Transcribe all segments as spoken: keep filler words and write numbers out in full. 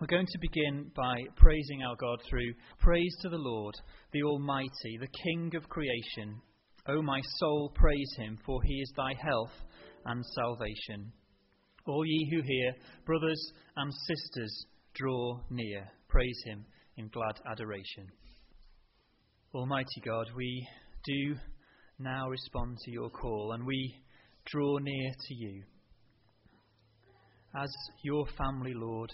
We're going to begin by praising our God through praise to the Lord, the Almighty, the King of creation. O my soul, praise him, for he is thy health and salvation. All ye who hear, brothers and sisters, draw near. Praise him in glad adoration. Almighty God, we do now respond to your call, and we draw near to you. As your family, Lord,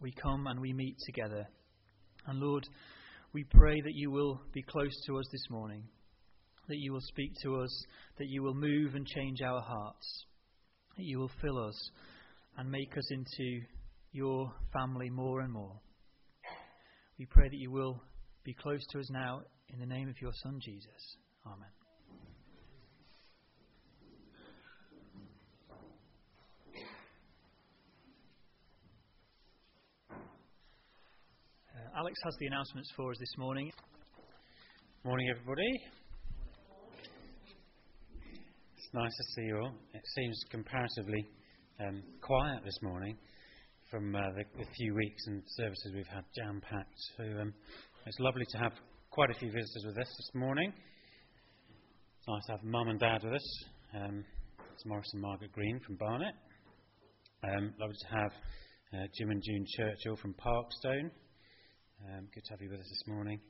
we come and we meet together. And Lord, we pray that you will be close to us this morning, that you will speak to us, that you will move and change our hearts, that you will fill us and make us into your family more and more. We pray that you will be close to us now in the name of your Son, Jesus. Amen. Alex has the announcements for us this morning. Morning, everybody. It's nice to see you all. It seems comparatively um, quiet this morning from uh, the, the few weeks and services we've had jam-packed. So um, it's lovely to have quite a few visitors with us this morning. It's nice to have Mum and Dad with us. Um, it's Morris and Margaret Green from Barnet. Um, lovely to have uh, Jim and June Churchill from Parkstone. Um, good to have you with us this morning.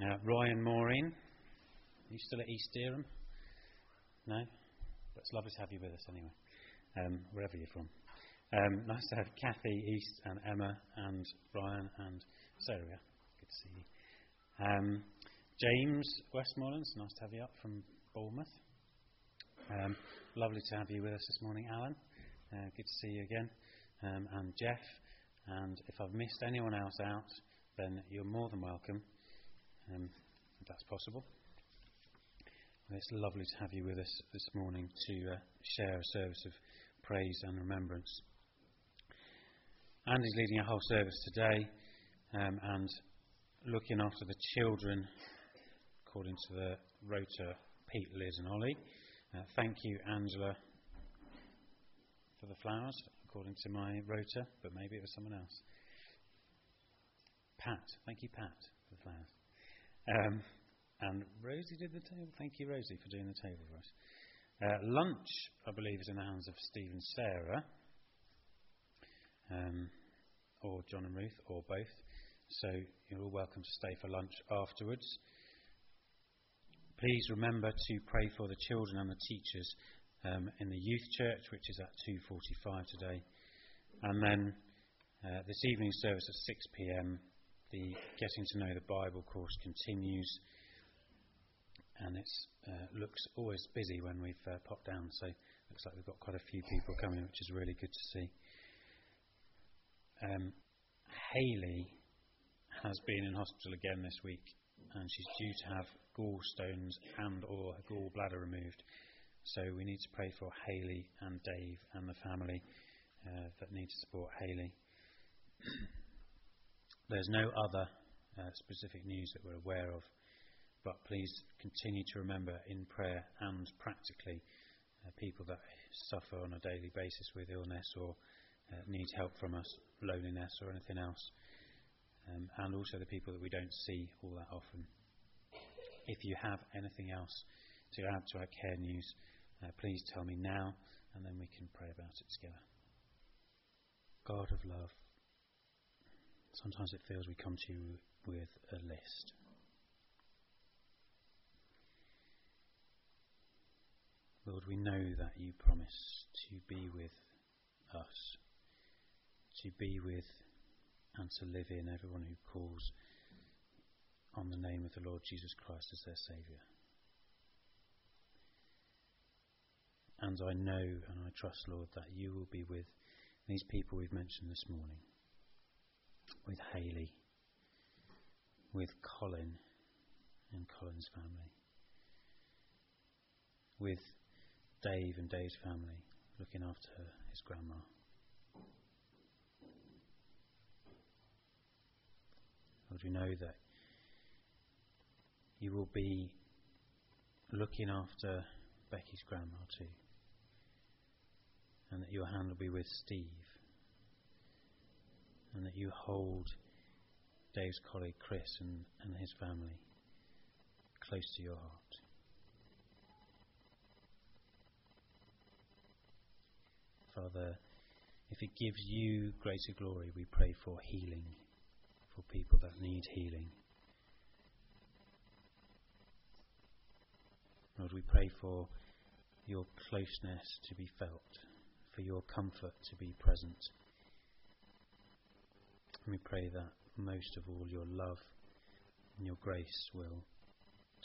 Uh, Roy and Maureen, are you still at East Dereham? No? But it's lovely to have you with us anyway, um, wherever you're from. Um, nice to have Cathy East and Emma and Brian and Sarah. Good to see you. Um, James Westmorland, nice to have you up from Bournemouth. Um, lovely to have you with us this morning, Alan. Uh, good to see you again. Um, and Jeff. And if I've missed anyone else out, then you're more than welcome, um, if that's possible. Well, it's lovely to have you with us this morning to uh, share a service of praise and remembrance. Andy's leading a whole service today um, and looking after the children, according to the rota, Pete, Liz and Ollie. Uh, thank you, Angela, for the flowers, according to my rota, but maybe it was someone else. Pat, thank you, Pat, for the flowers. Um, and Rosie did the table. Thank you, Rosie, for doing the table for us. Uh, lunch, I believe, is in the hands of Steve and Sarah, um, or John and Ruth, or both. So you're all welcome to stay for lunch afterwards. Please remember to pray for the children and the teachers um, in the youth church, which is at two forty-five today. And then uh, this evening's service at six p.m, the Getting to Know the Bible course continues. And it uh, looks always busy when we've uh, popped down, so it looks like we've got quite a few people coming, which is really good to see. Um, Hayley has been in hospital again this week, and she's due to have gallstones and or her gallbladder removed. So we need to pray for Hayley and Dave and the family uh, that need to support Hayley. There's no other uh, specific news that we're aware of, but please continue to remember in prayer and practically uh, people that suffer on a daily basis with illness or uh, need help from us, loneliness or anything else, um, and also the people that we don't see all that often. If you have anything else to add to our care news, uh, please tell me now, and then we can pray about it together. God of love, sometimes it feels we come to you with a list. Lord, we know that you promise to be with us, to be with and to live in everyone who calls on the name of the Lord Jesus Christ as their Saviour. And I know and I trust, Lord, that you will be with these people we've mentioned this morning, with Hayley, with Colin and Colin's family, with Dave and Dave's family, looking after her, his grandma. Lord, we know that you will be looking after Becky's grandma too, and that your hand will be with Steve, and that you hold Dave's colleague Chris and, and his family close to your heart. Father, if it gives you greater glory, we pray for healing, for people that need healing. Lord, we pray for your closeness to be felt, for your comfort to be present. And we pray that most of all your love and your grace will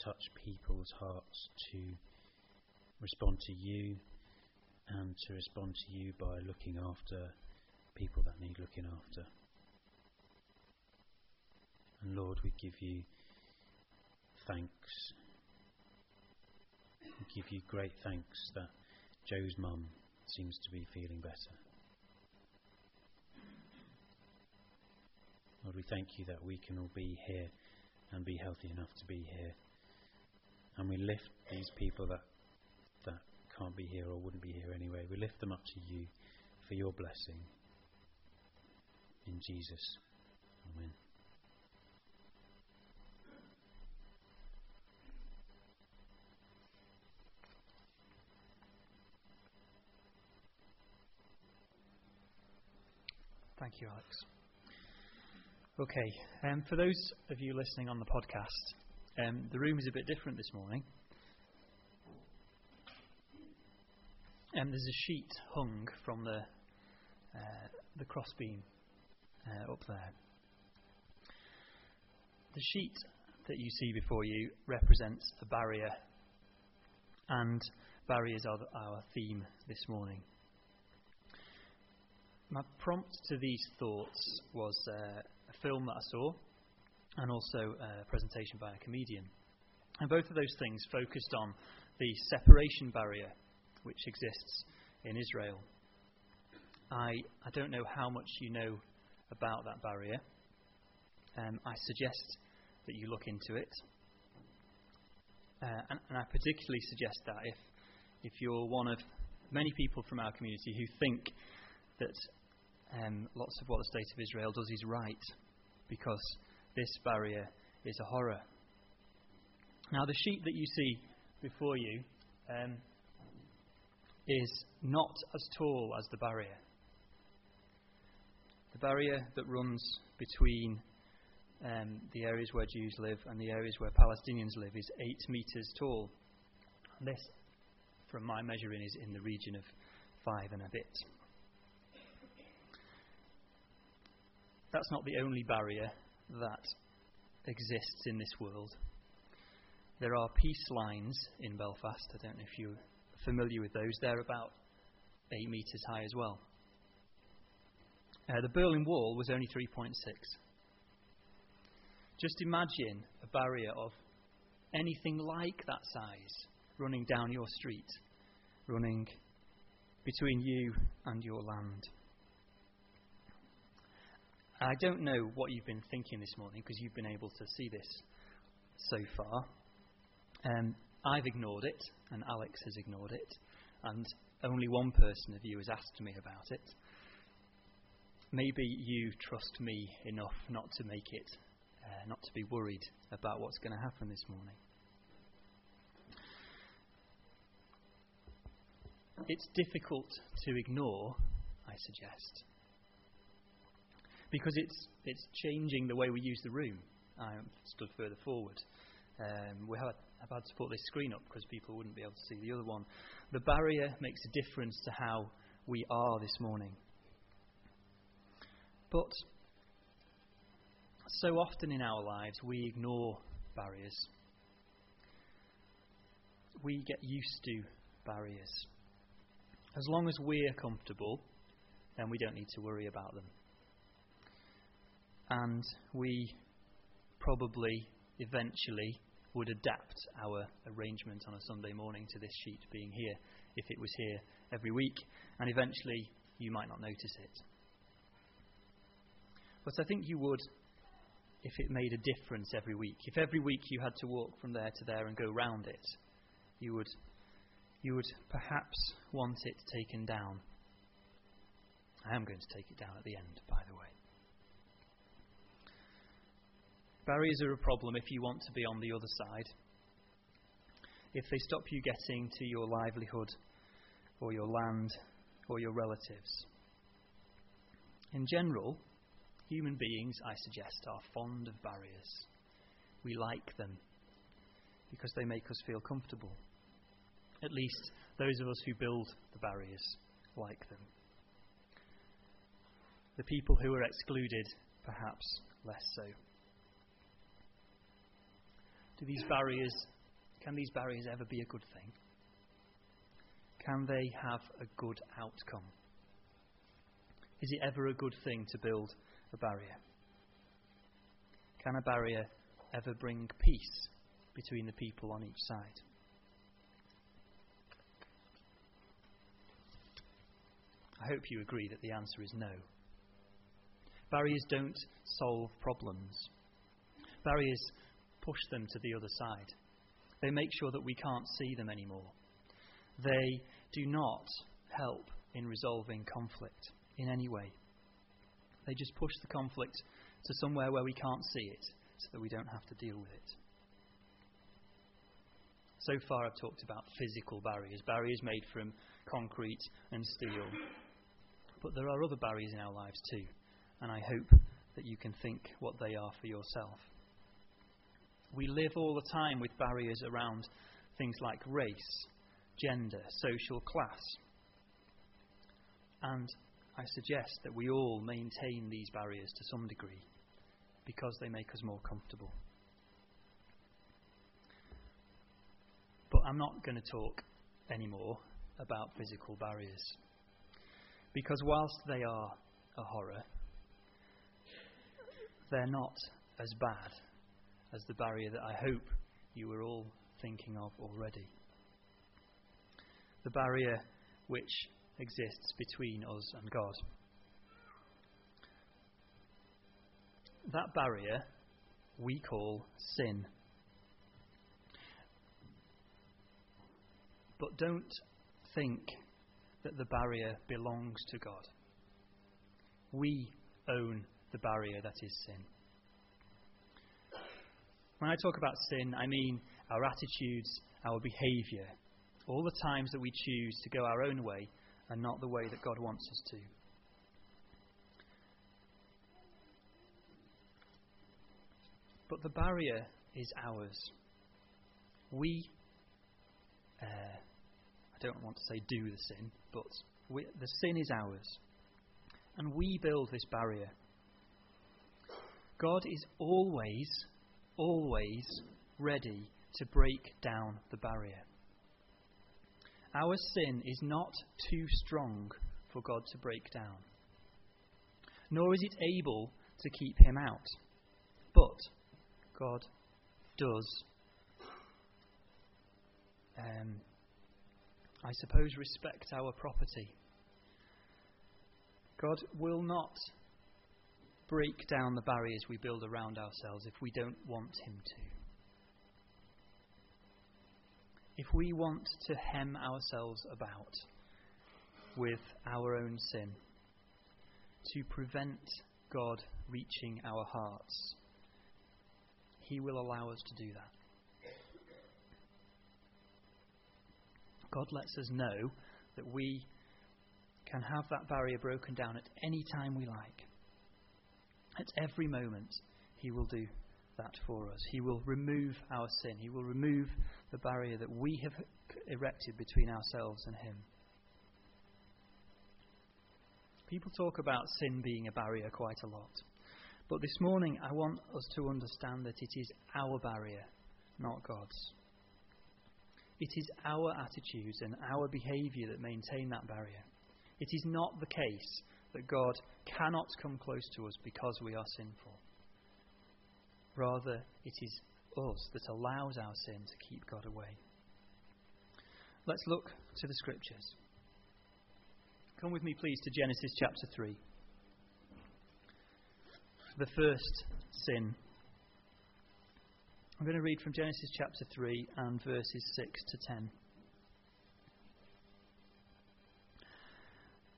touch people's hearts to respond to you, and to respond to you by looking after people that need looking after. And Lord, we give you thanks. We give you great thanks that Joe's mum seems to be feeling better. Lord, we thank you that we can all be here and be healthy enough to be here. And we lift these people that that can't be here or wouldn't be here anyway. We lift them up to you for your blessing. In Jesus. Amen. Thank you, Alex. Okay, um, for those of you listening on the podcast, um, the room is a bit different this morning. Um, there's a sheet hung from the uh, the crossbeam uh, up there. The sheet that you see before you represents a barrier, and barriers are our theme this morning. My prompt to these thoughts was uh, a film that I saw, and also a presentation by a comedian. And both of those things focused on the separation barrier which exists in Israel. I, I don't know how much you know about that barrier. Um, I suggest that you look into it. Uh, and, and I particularly suggest that if, if you're one of many people from our community who think that Um, lots of what the state of Israel does is right, because this barrier is a horror. Now, the sheet that you see before you um, is not as tall as the barrier. The barrier that runs between um, the areas where Jews live and the areas where Palestinians live is eight metres tall. This, from my measuring, is in the region of five and a bit. That's not the only barrier that exists in this world. There are peace lines in Belfast. I don't know if you're familiar with those. They're about eight metres high as well. Uh, the Berlin Wall was only three point six. Just imagine a barrier of anything like that size running down your street, running between you and your land. I don't know what you've been thinking this morning, because you've been able to see this so far. Um, I've ignored it, and Alex has ignored it, and only one person of you has asked me about it. Maybe you trust me enough not to make it, uh, not to be worried about what's going to happen this morning. It's difficult to ignore, I suggest, because it's it's changing the way we use the room. I stood further forward. Um, we have I've had to put this screen up because people wouldn't be able to see the other one. The barrier makes a difference to how we are this morning. But so often in our lives we ignore barriers. We get used to barriers. As long as we're comfortable, then we don't need to worry about them. And we probably eventually would adapt our arrangement on a Sunday morning to this sheet being here, if it was here every week, and eventually you might not notice it. But I think you would if it made a difference every week. If every week you had to walk from there to there and go round it, you would, you would perhaps want it taken down. I am going to take it down at the end, by the way. Barriers are a problem if you want to be on the other side. If they stop you getting to your livelihood or your land or your relatives. In general, human beings, I suggest, are fond of barriers. We like them because they make us feel comfortable. At least those of us who build the barriers like them. The people who are excluded, perhaps less so. Do these barriers, can these barriers ever be a good thing? Can they have a good outcome? Is it ever a good thing to build a barrier? Can a barrier ever bring peace between the people on each side? I hope you agree that the answer is no. Barriers don't solve problems. Barriers push them to the other side. They make sure that we can't see them anymore. They do not help in resolving conflict in any way. They just push the conflict to somewhere where we can't see it so that we don't have to deal with it. So far I've talked about physical barriers, barriers made from concrete and steel. But there are other barriers in our lives too, and I hope that you can think what they are for yourself. We live all the time with barriers around things like race, gender, social class. And I suggest that we all maintain these barriers to some degree because they make us more comfortable. But I'm not going to talk anymore about physical barriers, because whilst they are a horror, they're not as bad as the barrier that I hope you were all thinking of already. The barrier which exists between us and God. That barrier we call sin. But don't think that the barrier belongs to God. We own the barrier that is sin. When I talk about sin, I mean our attitudes, our behaviour, all the times that we choose to go our own way and not the way that God wants us to. But the barrier is ours. We, uh, I don't want to say do the sin, but we, the sin is ours. And we build this barrier. God is always always ready to break down the barrier. Our sin is not too strong for God to break down, nor is it able to keep him out. But God does, um, I suppose, respect our property. God will not break down the barriers we build around ourselves if we don't want him to. If we want to hem ourselves about with our own sin, to prevent God reaching our hearts, he will allow us to do that. God lets us know that we can have that barrier broken down at any time we like. At every moment, he will do that for us. He will remove our sin. He will remove the barrier that we have erected between ourselves and him. People talk about sin being a barrier quite a lot. But this morning, I want us to understand that it is our barrier, not God's. It is our attitudes and our behaviour that maintain that barrier. It is not the case that God cannot come close to us because we are sinful. Rather, it is us that allows our sin to keep God away. Let's look to the scriptures. Come with me, please, to Genesis chapter three. The first sin. I'm going to read from Genesis chapter three and verses six to ten.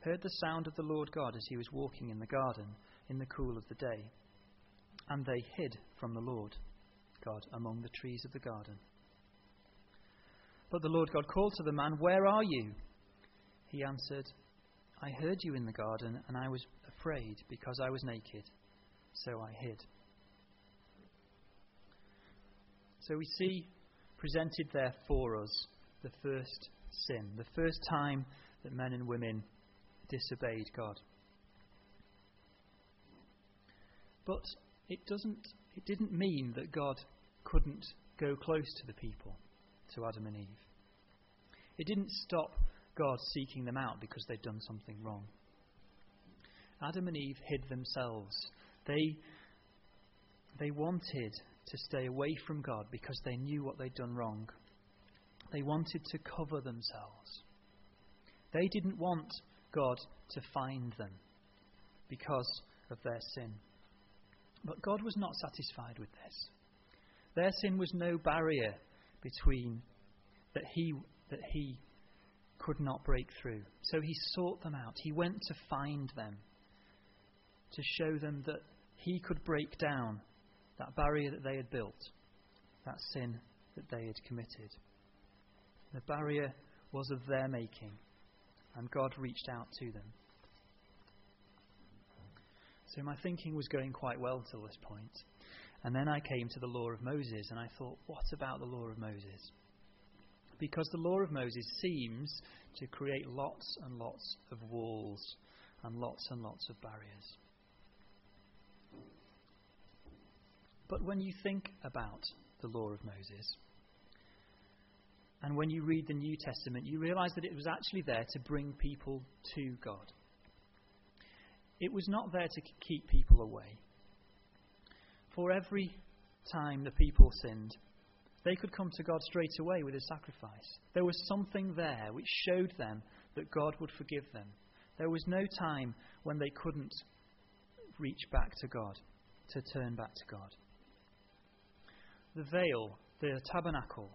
heard the sound of the Lord God as he was walking in the garden in the cool of the day, and they hid from the Lord God among the trees of the garden. But the Lord God called to the man, "Where are you?" He answered, "I heard you in the garden, and I was afraid because I was naked, so I hid." So we see presented there for us the first sin, the first time that men and women disobeyed God. But it doesn't it didn't mean that God couldn't go close to the people, to Adam and Eve. It didn't stop God seeking them out because they'd done something wrong. Adam and Eve hid themselves. They they wanted to stay away from God because they knew what they'd done wrong. They wanted to cover themselves. They didn't want God to find them because of their sin. But God was not satisfied with this. Their sin was no barrier between that he that he could not break through. So he sought them out. He went to find them, to show them that he could break down that barrier that they had built, that sin that they had committed. The barrier was of their making, and God reached out to them. So my thinking was going quite well till this point. And then I came to the law of Moses, and I thought, what about the law of Moses? Because the law of Moses seems to create lots and lots of walls and lots and lots of barriers. But when you think about the law of Moses, and when you read the New Testament, you realize that it was actually there to bring people to God. It was not there to keep people away. For every time the people sinned, they could come to God straight away with a sacrifice. There was something there which showed them that God would forgive them. There was no time when they couldn't reach back to God, to turn back to God. The veil, the tabernacle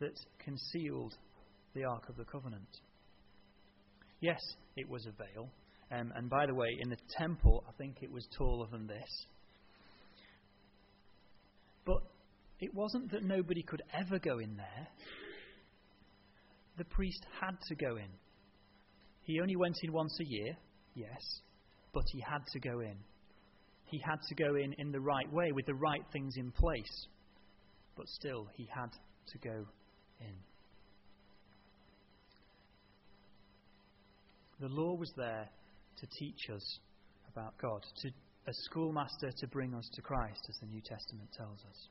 that concealed the Ark of the Covenant. Yes, it was a veil. Um, and by the way, in the temple, I think it was taller than this. But it wasn't that nobody could ever go in there. The priest had to go in. He only went in once a year, yes, but he had to go in. He had to go in in the right way, with the right things in place. But still, he had to go in. The law was there to teach us about God, to a schoolmaster to bring us to Christ, as the New Testament tells us.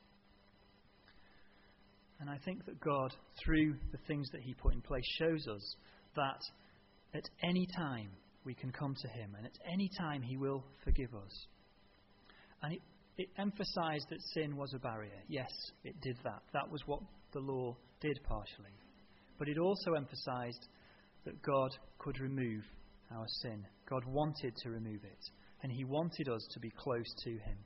And I think that God, through the things that he put in place, shows us that at any time we can come to him, and at any time he will forgive us. And it, it emphasised that sin was a barrier. Yes, it did that. That was what the law did partially. But it also emphasised that God could remove our sin. God wanted to remove it, and he wanted us to be close to him.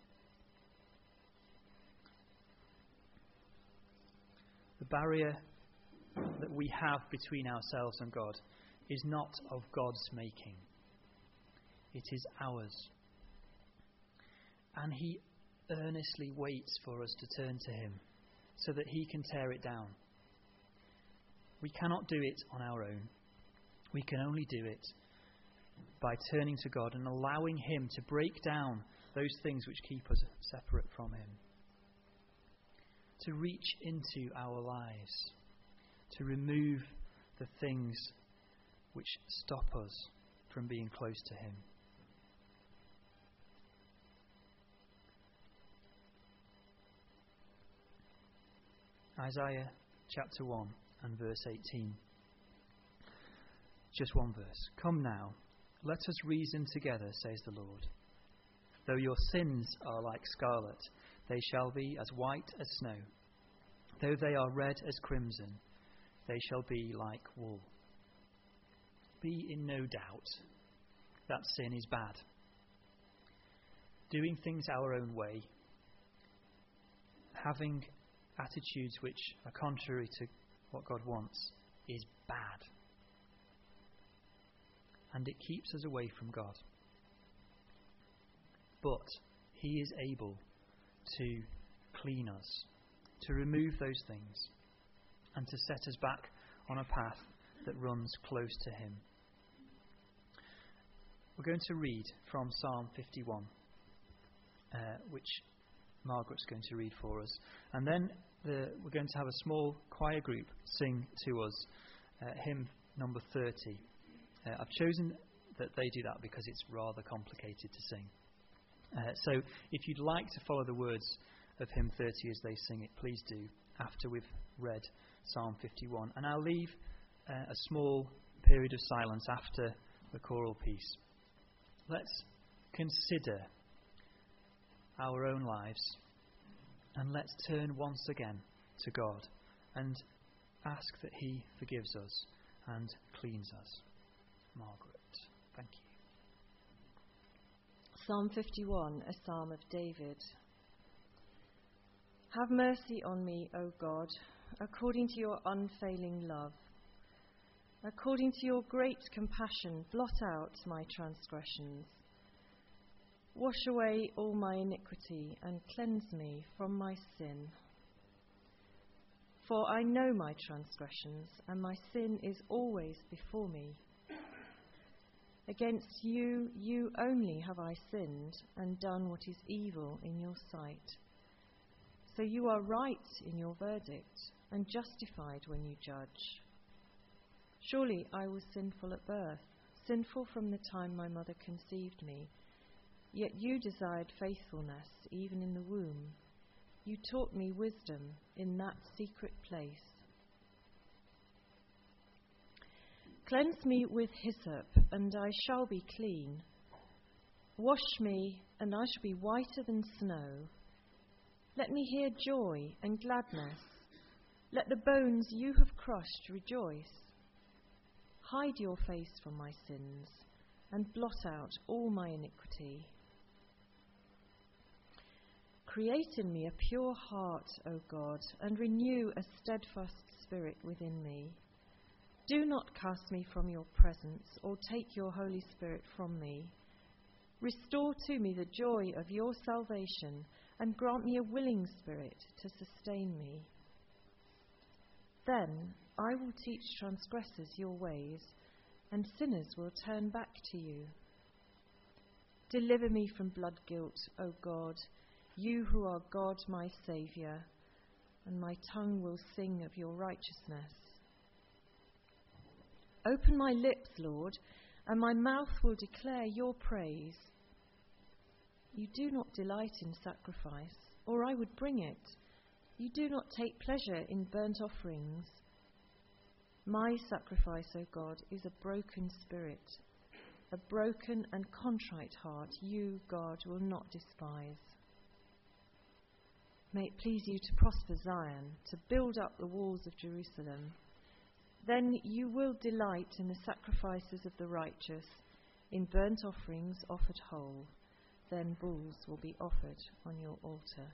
The barrier that we have between ourselves and God is not of God's making. It is ours. And he earnestly waits for us to turn to him so that he can tear it down. We cannot do it on our own. We can only do it by turning to God and allowing him to break down those things which keep us separate from him. To reach into our lives. To remove the things which stop us from being close to him. Isaiah chapter one and verse eighteen. Just one verse. "Come now, let us reason together, says the Lord. Though your sins are like scarlet, they shall be as white as snow. Though they are red as crimson, they shall be like wool. Be in no doubt that sin is bad. Doing things our own way, having attitudes which are contrary to what God wants, is bad. And it keeps us away from God. But He is able to clean us, to remove those things, and to set us back on a path that runs close to Him. We're going to read from Psalm fifty-one, uh, which Margaret's going to read for us. And then the, we're going to have a small choir group sing to us uh, hymn number thirty. Uh, I've chosen that they do that because it's rather complicated to sing. Uh, so if you'd like to follow the words of hymn thirty as they sing it, please do, after we've read Psalm fifty-one. And I'll leave uh, a small period of silence after the choral piece. Let's consider our own lives, and let's turn once again to God and ask that He forgives us and cleans us. Margaret, thank you. Psalm fifty-one, a psalm of David. Have mercy on me, O God, according to your unfailing love. According to your great compassion, blot out my transgressions. Wash away all my iniquity and cleanse me from my sin. For I know my transgressions, and my sin is always before me. Against you, you only have I sinned and done what is evil in your sight. So you are right in your verdict and justified when you judge. Surely I was sinful at birth, sinful from the time my mother conceived me. Yet you desired faithfulness even in the womb. You taught me wisdom in that secret place. Cleanse me with hyssop, and I shall be clean. Wash me, and I shall be whiter than snow. Let me hear joy and gladness. Let the bones you have crushed rejoice. Hide your face from my sins, and blot out all my iniquity. Create in me a pure heart, O God, and renew a steadfast spirit within me. Do not cast me from your presence, or take your Holy Spirit from me. Restore to me the joy of your salvation, and grant me a willing spirit to sustain me. Then I will teach transgressors your ways, and sinners will turn back to you. Deliver me from blood guilt, O God, you who are God my Saviour, and my tongue will sing of your righteousness. Open my lips, Lord, and my mouth will declare your praise. You do not delight in sacrifice, or I would bring it. You do not take pleasure in burnt offerings. My sacrifice, O God, is a broken spirit. A broken and contrite heart you, God, will not despise. May it please you to prosper Zion, to build up the walls of Jerusalem. Then you will delight in the sacrifices of the righteous, in burnt offerings offered whole. Then bulls will be offered on your altar.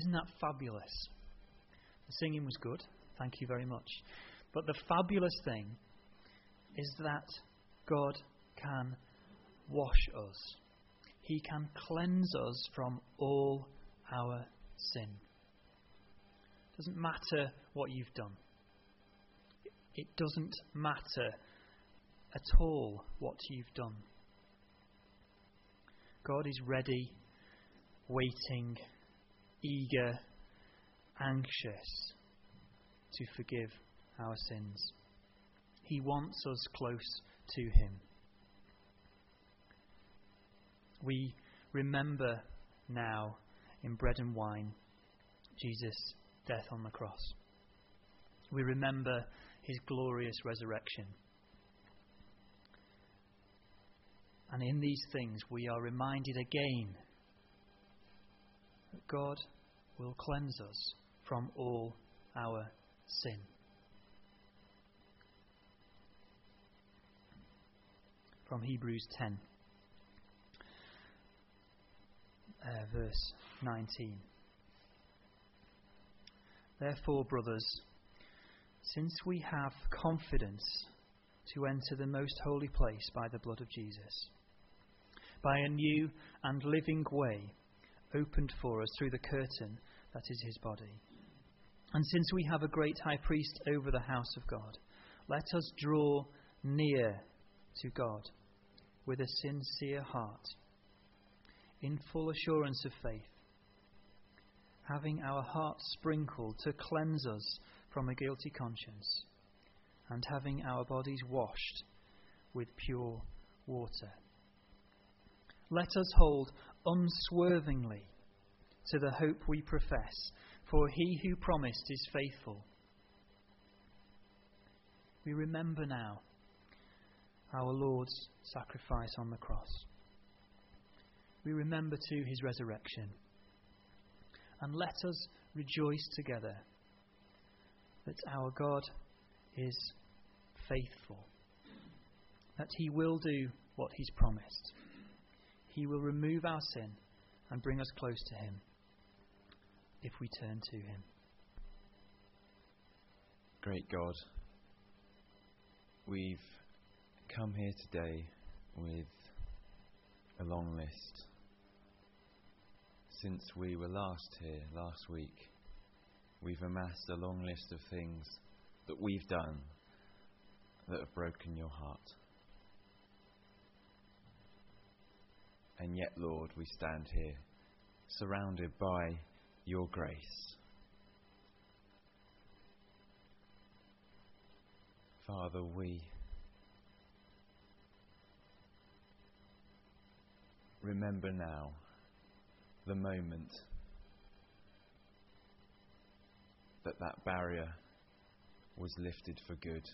Isn't that fabulous? The singing was good. Thank you very much. But the fabulous thing is that God can wash us. He can cleanse us from all our sin. It doesn't matter what you've done. It doesn't matter at all what you've done. God is ready, waiting, eager, anxious to forgive our sins. He wants us close to him. We remember now in bread and wine Jesus' death on the cross. We remember his glorious resurrection. And in these things we are reminded again that God will cleanse us from all our sin. From Hebrews ten. Uh, verse nineteen. Therefore, brothers, since we have confidence to enter the most holy place by the blood of Jesus, by a new and living way opened for us through the curtain that is his body, and since we have a great high priest over the house of God, let us draw near to God with a sincere heart, in full assurance of faith, having our hearts sprinkled to cleanse us from a guilty conscience, and having our bodies washed with pure water. Let us hold unswervingly to the hope we profess, for he who promised is faithful. We remember now our Lord's sacrifice on the cross. We remember too his resurrection. And let us rejoice together that our God is faithful, that he will do what he's promised. He will remove our sin and bring us close to him if we turn to him. Great God, we've come here today with a long list. Since we were last here, last week, we've amassed a long list of things that we've done that have broken your heart. And yet, Lord, we stand here surrounded by your grace. Father, we remember now the moment that that barrier was lifted for good.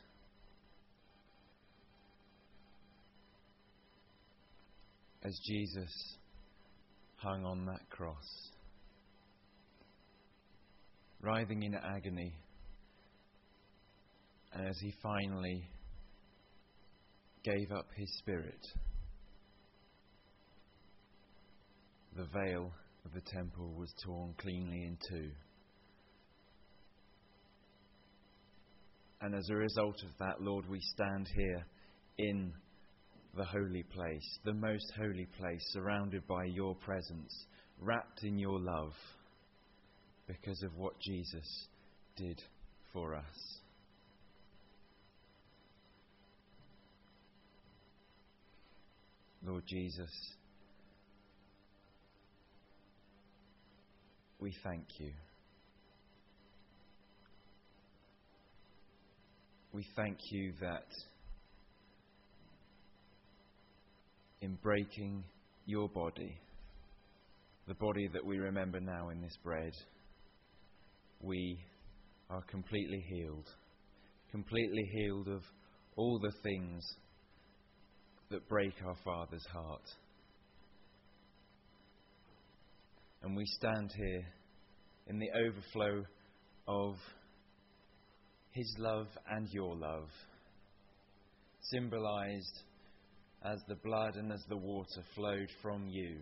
As Jesus hung on that cross, writhing in agony, and as he finally gave up his spirit, the veil of the temple was torn cleanly in two. And as a result of that, Lord, we stand here in the holy place, the most holy place, surrounded by your presence, wrapped in your love, because of what Jesus did for us. Lord Jesus, we thank you. We thank you that in breaking your body, the body that we remember now in this bread, we are completely healed, completely healed of all the things that break our Father's heart. And we stand here in the overflow of his love and your love, symbolised as the blood and as the water flowed from you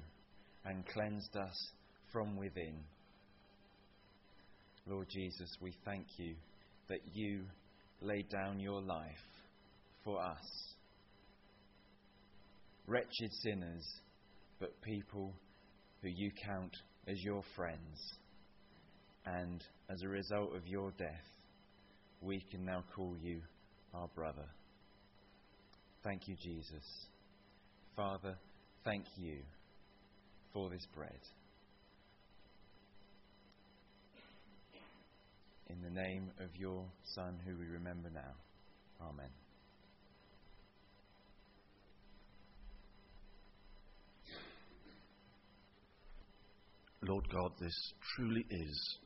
and cleansed us from within. Lord Jesus, we thank you that you laid down your life for us. Wretched sinners, but people who you count as your friends. And as a result of your death, we can now call you our brother. Thank you, Jesus. Father, thank you for this bread. In the name of your Son, who we remember now. Amen. Lord God, this truly is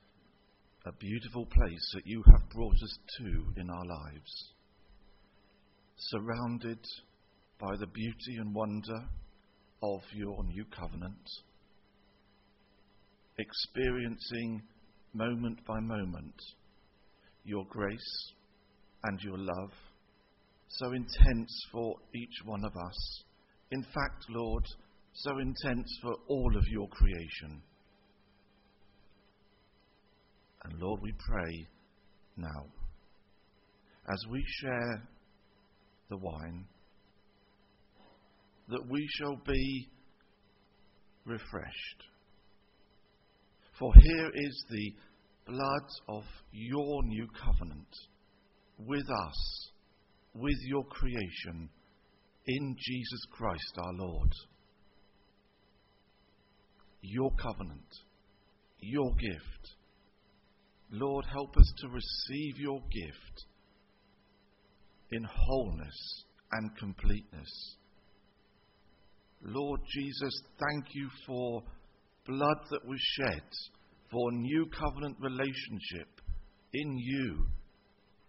a beautiful place that you have brought us to in our lives. Surrounded by the beauty and wonder of your new covenant. Experiencing moment by moment your grace and your love, so intense for each one of us. In fact, Lord, so intense for all of your creation. And Lord, we pray now, as we share the wine, that we shall be refreshed. For here is the blood of your new covenant with us, with your creation, in Jesus Christ our Lord. Your covenant, your gift. Lord, help us to receive your gift in wholeness and completeness. Lord Jesus, thank you for blood that was shed for new covenant relationship in you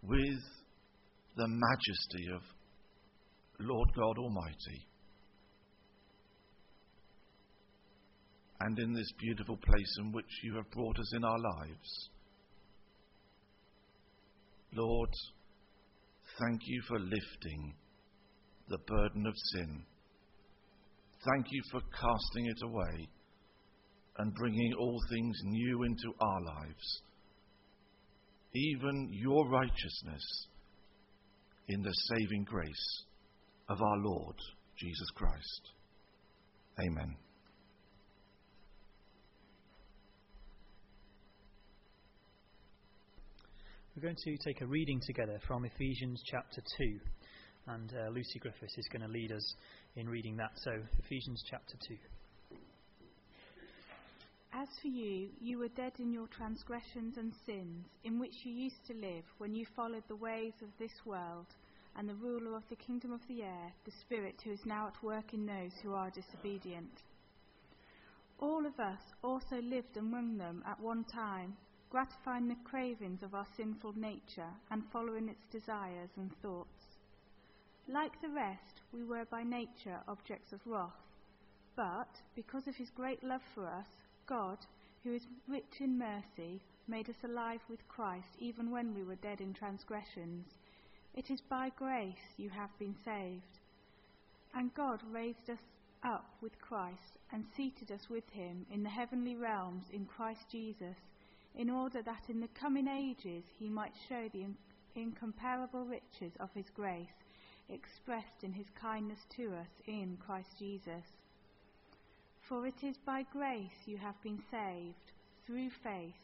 with the majesty of Lord God Almighty. And in this beautiful place in which you have brought us in our lives. Lord, thank you for lifting the burden of sin. Thank you for casting it away and bringing all things new into our lives. Even your righteousness in the saving grace of our Lord Jesus Christ. Amen. We're going to take a reading together from Ephesians chapter two, and uh, Lucy Griffiths is going to lead us in reading that. So, Ephesians chapter two. As for you, you were dead in your transgressions and sins, in which you used to live when you followed the ways of this world and the ruler of the kingdom of the air, the Spirit who is now at work in those who are disobedient. All of us also lived among them at one time, gratifying the cravings of our sinful nature and following its desires and thoughts. Like the rest, we were by nature objects of wrath, but because of his great love for us, God, who is rich in mercy, made us alive with Christ even when we were dead in transgressions. It is by grace you have been saved. And God raised us up with Christ and seated us with him in the heavenly realms in Christ Jesus, in order that in the coming ages he might show the incomparable riches of his grace, expressed in his kindness to us in Christ Jesus. For it is by grace you have been saved, through faith,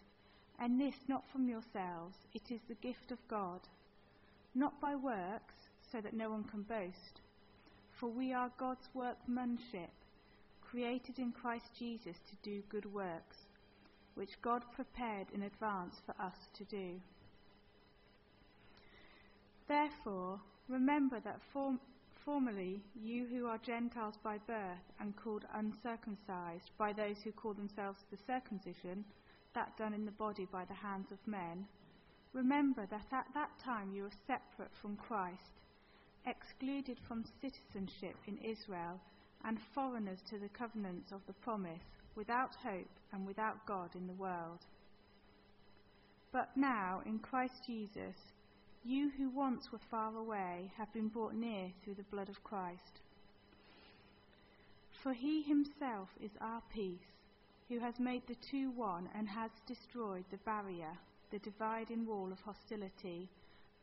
and this not from yourselves, it is the gift of God, not by works, so that no one can boast. For we are God's workmanship, created in Christ Jesus to do good works, which God prepared in advance for us to do. Therefore, remember that for, formerly you who are Gentiles by birth and called uncircumcised by those who call themselves the circumcision, that done in the body by the hands of men, remember that at that time you were separate from Christ, excluded from citizenship in Israel and foreigners to the covenants of the promise, without hope and without God in the world. But now, in Christ Jesus, you who once were far away have been brought near through the blood of Christ. For he himself is our peace, who has made the two one and has destroyed the barrier, the dividing wall of hostility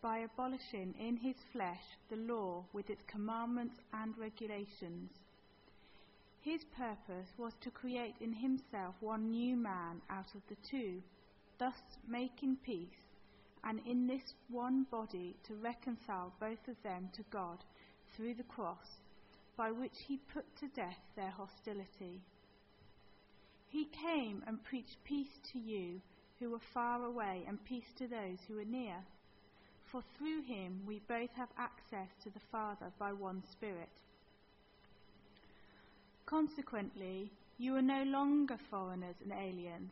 by abolishing in his flesh the law with its commandments and regulations. His purpose was to create in himself one new man out of the two, thus making peace, and in this one body to reconcile both of them to God through the cross, by which he put to death their hostility. He came and preached peace to you who were far away and peace to those who are near. For through him we both have access to the Father by one Spirit. Consequently, you are no longer foreigners and aliens,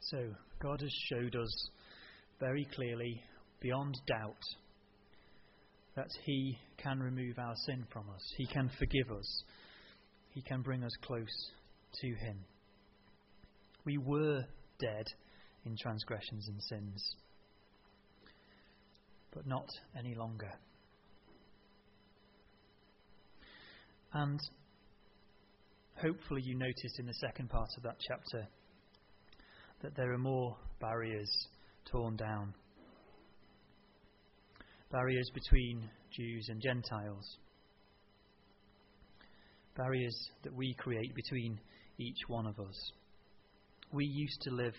So God has showed us very clearly, beyond doubt, that he can remove our sin from us. He can forgive us. He can bring us close to him. We were dead in transgressions and sins, but not any longer. And hopefully you noticed in the second part of that chapter that there are more barriers torn down. Barriers between Jews and Gentiles. Barriers that we create between each one of us. We used to live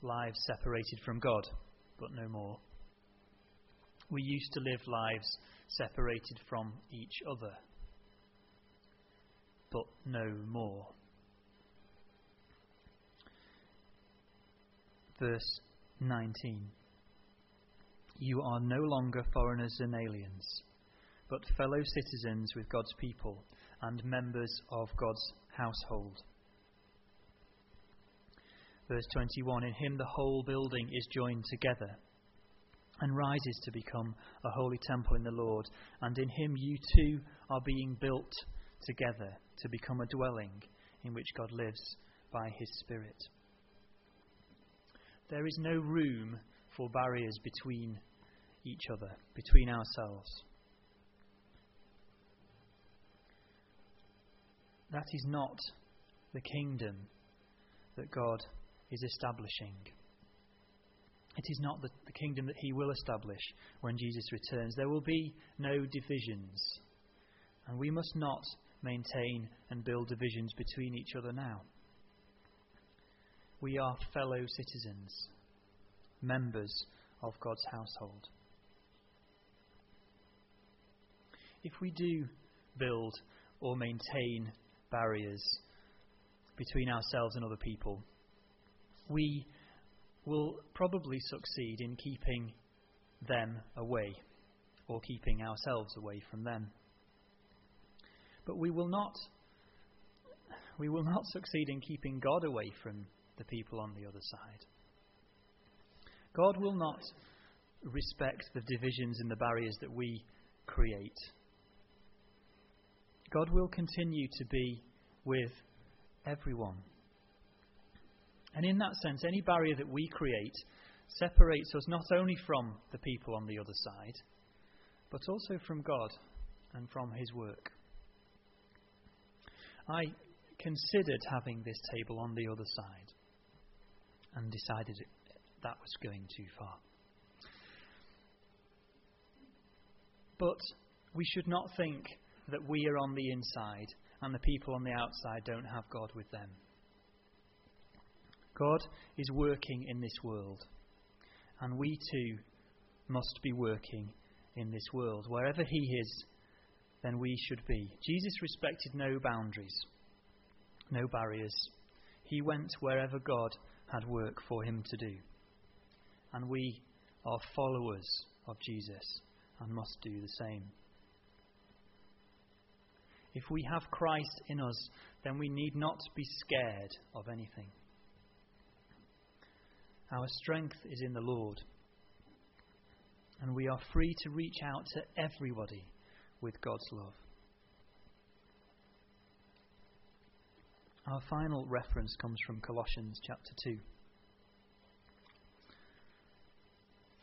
lives separated from God, but no more. We used to live lives separated from each other, but no more. Verse nineteen. You are no longer foreigners and aliens, but fellow citizens with God's people and members of God's household. Verse twenty-one. In him the whole building is joined together and rises to become a holy temple in the Lord, and in him you too are being built together to become a dwelling in which God lives by his Spirit. There is no room for barriers between each other, between ourselves. That is not the kingdom that God is establishing. It is not the, the kingdom that he will establish when Jesus returns. There will be no divisions. And we must not maintain and build divisions between each other now. We are fellow citizens, members of God's household. If we do build or maintain barriers between ourselves and other people, we will probably succeed in keeping them away, or keeping ourselves away from them. But we will not we will not succeed in keeping God away from the people on the other side. God will not respect the divisions and the barriers that we create. God will continue to be with everyone. And in that sense, any barrier that we create separates us not only from the people on the other side, but also from God and from his work. I considered having this table on the other side and decided it that was going too far. But we should not think that we are on the inside and the people on the outside don't have God with them. God is working in this world, and we too must be working in this world. Wherever he is, then we should be. Jesus respected no boundaries, no barriers. He went wherever God had work for him to do. And we are followers of Jesus and must do the same. If we have Christ in us, then we need not be scared of anything. Our strength is in the Lord. And we are free to reach out to everybody with God's love. Our final reference comes from Colossians chapter two.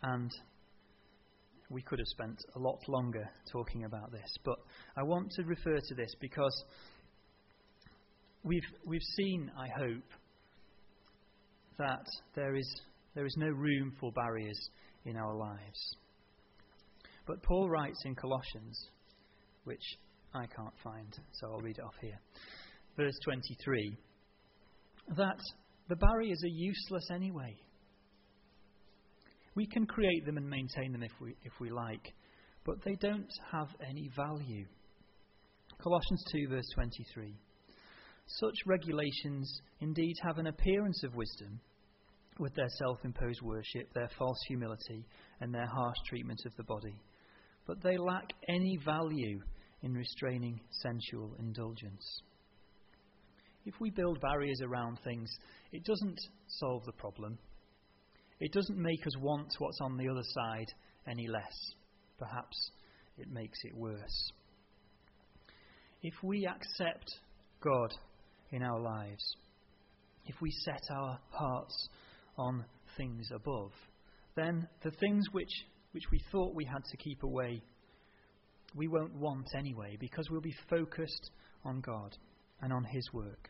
And we could have spent a lot longer talking about this, but I want to refer to this because we've we've seen, I hope, that there is there is no room for barriers in our lives. But Paul writes in Colossians, which I can't find, so I'll read it off here. Verse twenty-three, that the barriers are useless anyway. We can create them and maintain them if we if we like, but they don't have any value. Colossians two, verse twenty-three. Such regulations indeed have an appearance of wisdom, with their self-imposed worship, their false humility, and their harsh treatment of the body, but they lack any value in restraining sensual indulgence. If we build barriers around things, it doesn't solve the problem. It doesn't make us want what's on the other side any less. Perhaps it makes it worse. If we accept God in our lives, if we set our hearts on things above, then the things which, which we thought we had to keep away, we won't want anyway, because we'll be focused on God and on his work.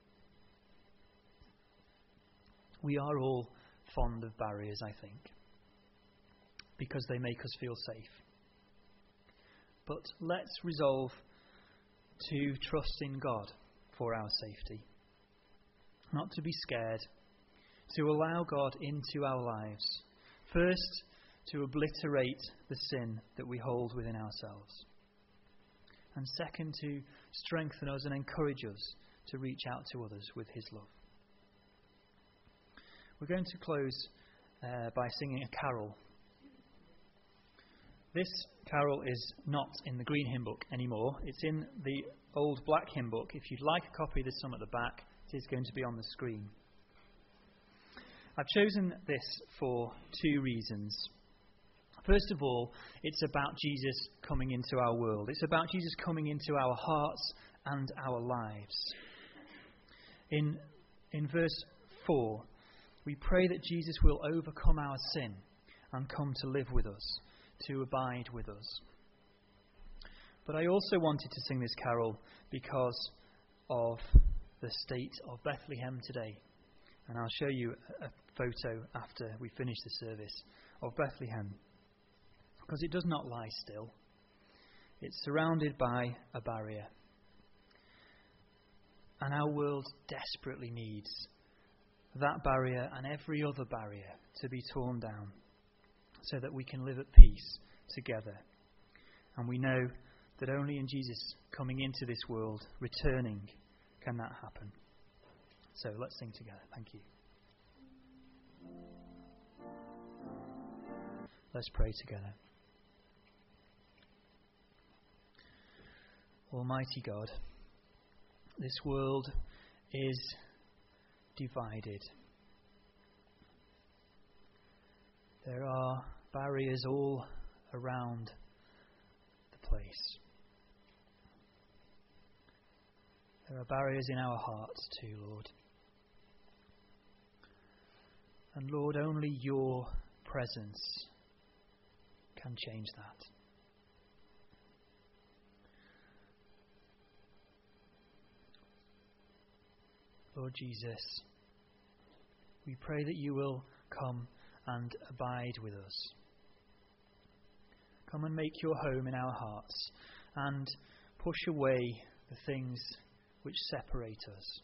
We are all fond of barriers, I think, because they make us feel safe. But let's resolve to trust in God for our safety, not to be scared, to allow God into our lives, first to obliterate the sin that we hold within ourselves, and second to strengthen us and encourage us to reach out to others with his love. We're going to close uh, by singing a carol. This carol is not in the green hymn book anymore. It's in the old black hymn book. If you'd like a copy, there's some at the back. It is going to be on the screen. I've chosen this for two reasons. First of all, it's about Jesus coming into our world. It's about Jesus coming into our hearts and our lives. In, in verse four, we pray that Jesus will overcome our sin and come to live with us, to abide with us. But I also wanted to sing this carol because of the state of Bethlehem today. And I'll show you a photo after we finish the service of Bethlehem, because it does not lie still. It's surrounded by a barrier. And our world desperately needs that barrier and every other barrier to be torn down, so that we can live at peace together. And we know that only in Jesus coming into this world, returning, can that happen. So let's sing together. Thank you. Let's pray together. Almighty God, this world is divided. There are barriers all around the place. There are barriers in our hearts too, Lord. And Lord, only your presence can change that. Lord Jesus, we pray that you will come and abide with us. Come and make your home in our hearts and push away the things which separate us.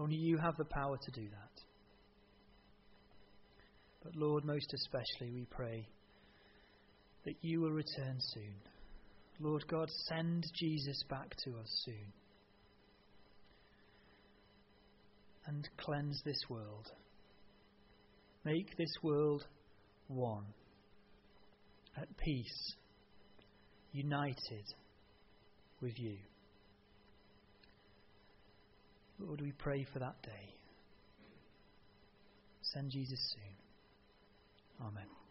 Only you have the power to do that. But Lord, most especially we pray that you will return soon. Lord God, send Jesus back to us soon. And cleanse this world. Make this world one, at peace, united with you. Lord, we pray for that day. Send Jesus soon. Amen.